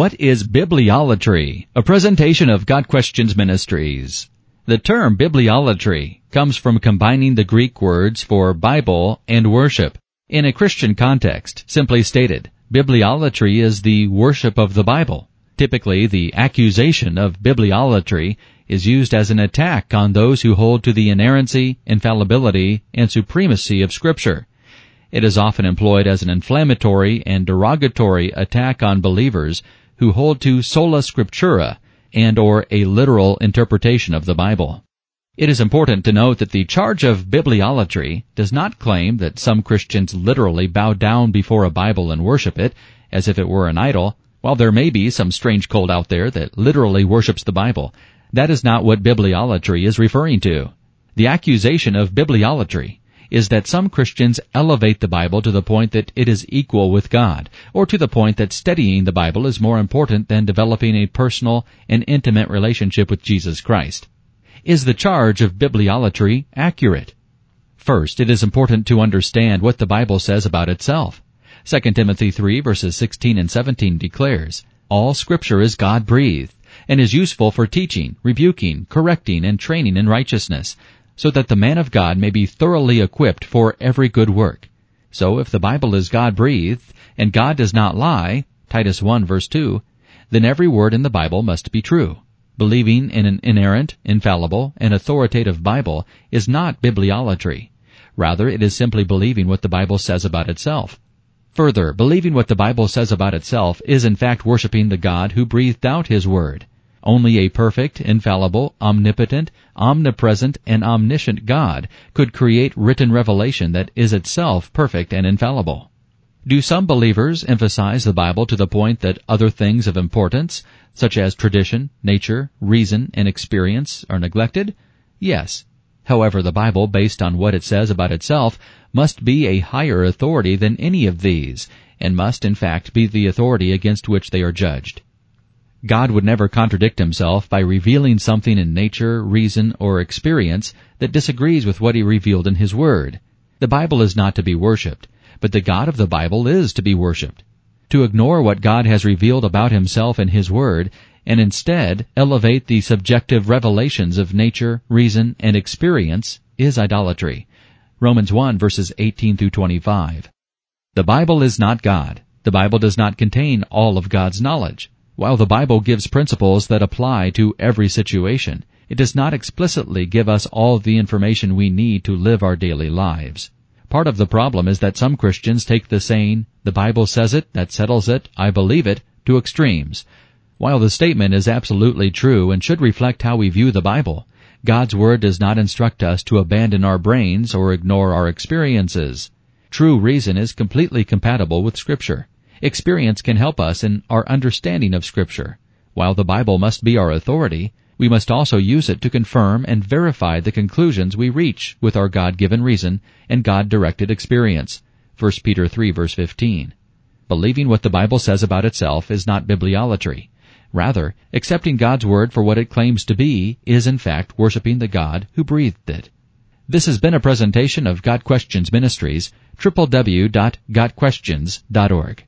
What is bibliolatry? A presentation of God Questions Ministries. The term bibliolatry comes from combining the Greek words for Bible and worship. In a Christian context, simply stated, bibliolatry is the worship of the Bible. Typically, the accusation of bibliolatry is used as an attack on those who hold to the inerrancy, infallibility, and supremacy of Scripture. It is often employed as an inflammatory and derogatory attack on believers who hold to sola scriptura and or a literal interpretation of the Bible. It is important to note that the charge of bibliolatry does not claim that some Christians literally bow down before a Bible and worship it as if it were an idol. While there may be some strange cult out there that literally worships the Bible, that is not what bibliolatry is referring to. The accusation of bibliolatry is that some Christians elevate the Bible to the point that it is equal with God, or to the point that studying the Bible is more important than developing a personal and intimate relationship with Jesus Christ. Is the charge of bibliolatry accurate? First, it is important to understand what the Bible says about itself. 2 Timothy 3 verses 16 and 17 declares, "All Scripture is God-breathed, and is useful for teaching, rebuking, correcting, and training in righteousness, so that the man of God may be thoroughly equipped for every good work." So if the Bible is God-breathed, and God does not lie, Titus 1 verse 2, then every word in the Bible must be true. Believing in an inerrant, infallible, and authoritative Bible is not bibliolatry. Rather, it is simply believing what the Bible says about itself. Further, believing what the Bible says about itself is in fact worshiping the God who breathed out His Word. Only a perfect, infallible, omnipotent, omnipresent, and omniscient God could create written revelation that is itself perfect and infallible. Do some believers emphasize the Bible to the point that other things of importance, such as tradition, nature, reason, and experience, are neglected? Yes. However, the Bible, based on what it says about itself, must be a higher authority than any of these, and must, in fact, be the authority against which they are judged. God would never contradict Himself by revealing something in nature, reason, or experience that disagrees with what He revealed in His Word. The Bible is not to be worshipped, but the God of the Bible is to be worshipped. To ignore what God has revealed about Himself in His Word, and instead elevate the subjective revelations of nature, reason, and experience, is idolatry. Romans 1 verses 18 through 25. The Bible is not God. The Bible does not contain all of God's knowledge. While the Bible gives principles that apply to every situation, it does not explicitly give us all the information we need to live our daily lives. Part of the problem is that some Christians take the saying, "The Bible says it, that settles it, I believe it," to extremes. While the statement is absolutely true and should reflect how we view the Bible, God's Word does not instruct us to abandon our brains or ignore our experiences. True reason is completely compatible with Scripture. Experience can help us in our understanding of Scripture. While the Bible must be our authority, we must also use it to confirm and verify the conclusions we reach with our God-given reason and God-directed experience. 1 Peter 3 verse 15. Believing what the Bible says about itself is not bibliolatry. Rather, accepting God's Word for what it claims to be is in fact worshiping the God who breathed it. This has been a presentation of God Questions Ministries, www.godquestions.org.